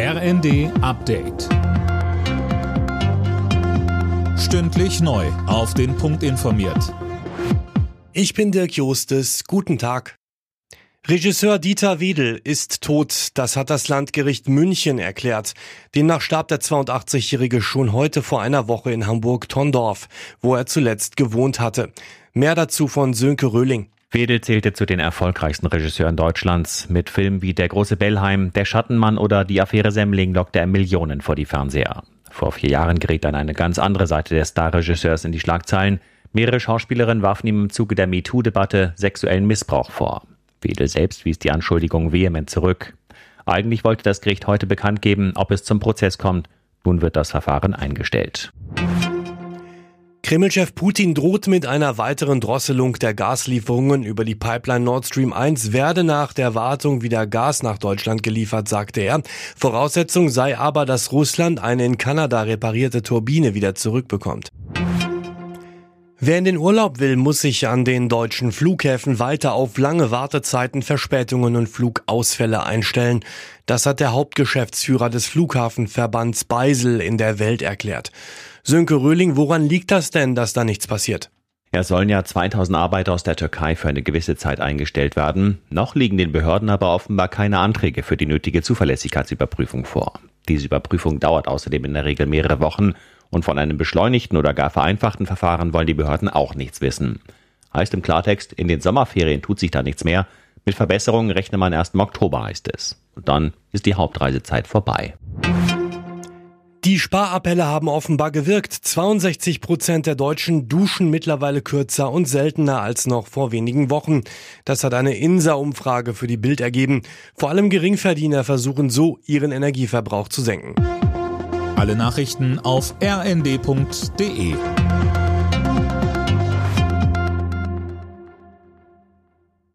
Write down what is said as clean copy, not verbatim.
RND Update. Stündlich neu auf den Punkt informiert. Ich bin Dirk Jostes. Guten Tag. Regisseur Dieter Wedel ist tot. Das hat das Landgericht München erklärt. Demnach starb der 82-Jährige schon heute vor einer Woche in Hamburg-Tondorf, wo er zuletzt gewohnt hatte. Mehr dazu von Sönke Röhling. Wedel zählte zu den erfolgreichsten Regisseuren Deutschlands. Mit Filmen wie Der große Bellheim, Der Schattenmann oder Die Affäre Semmling lockte er Millionen vor die Fernseher. Vor 4 Jahren geriet dann eine ganz andere Seite des Starregisseurs in die Schlagzeilen. Mehrere Schauspielerinnen warfen ihm im Zuge der MeToo-Debatte sexuellen Missbrauch vor. Wedel selbst wies die Anschuldigung vehement zurück. Eigentlich wollte das Gericht heute bekannt geben, ob es zum Prozess kommt. Nun wird das Verfahren eingestellt. Kremlchef Putin droht mit einer weiteren Drosselung der Gaslieferungen über die Pipeline Nord Stream 1 werde nach der Wartung wieder Gas nach Deutschland geliefert, sagte er. Voraussetzung sei aber, dass Russland eine in Kanada reparierte Turbine wieder zurückbekommt. Wer in den Urlaub will, muss sich an den deutschen Flughäfen weiter auf lange Wartezeiten, Verspätungen und Flugausfälle einstellen. Das hat der Hauptgeschäftsführer des Flughafenverbands Beisel in der Welt erklärt. Sönke Röhling, woran liegt das denn, dass da nichts passiert? Es sollen ja 2000 Arbeiter aus der Türkei für eine gewisse Zeit eingestellt werden. Noch liegen den Behörden aber offenbar keine Anträge für die nötige Zuverlässigkeitsüberprüfung vor. Diese Überprüfung dauert außerdem in der Regel mehrere Wochen und von einem beschleunigten oder gar vereinfachten Verfahren wollen die Behörden auch nichts wissen. Heißt im Klartext, in den Sommerferien tut sich da nichts mehr. Mit Verbesserungen rechne man erst im Oktober, heißt es. Und dann ist die Hauptreisezeit vorbei. Die Sparappelle haben offenbar gewirkt. 62% der Deutschen duschen mittlerweile kürzer und seltener als noch vor wenigen Wochen. Das hat eine Insa-Umfrage für die Bild ergeben. Vor allem Geringverdiener versuchen so, ihren Energieverbrauch zu senken. Alle Nachrichten auf rnd.de.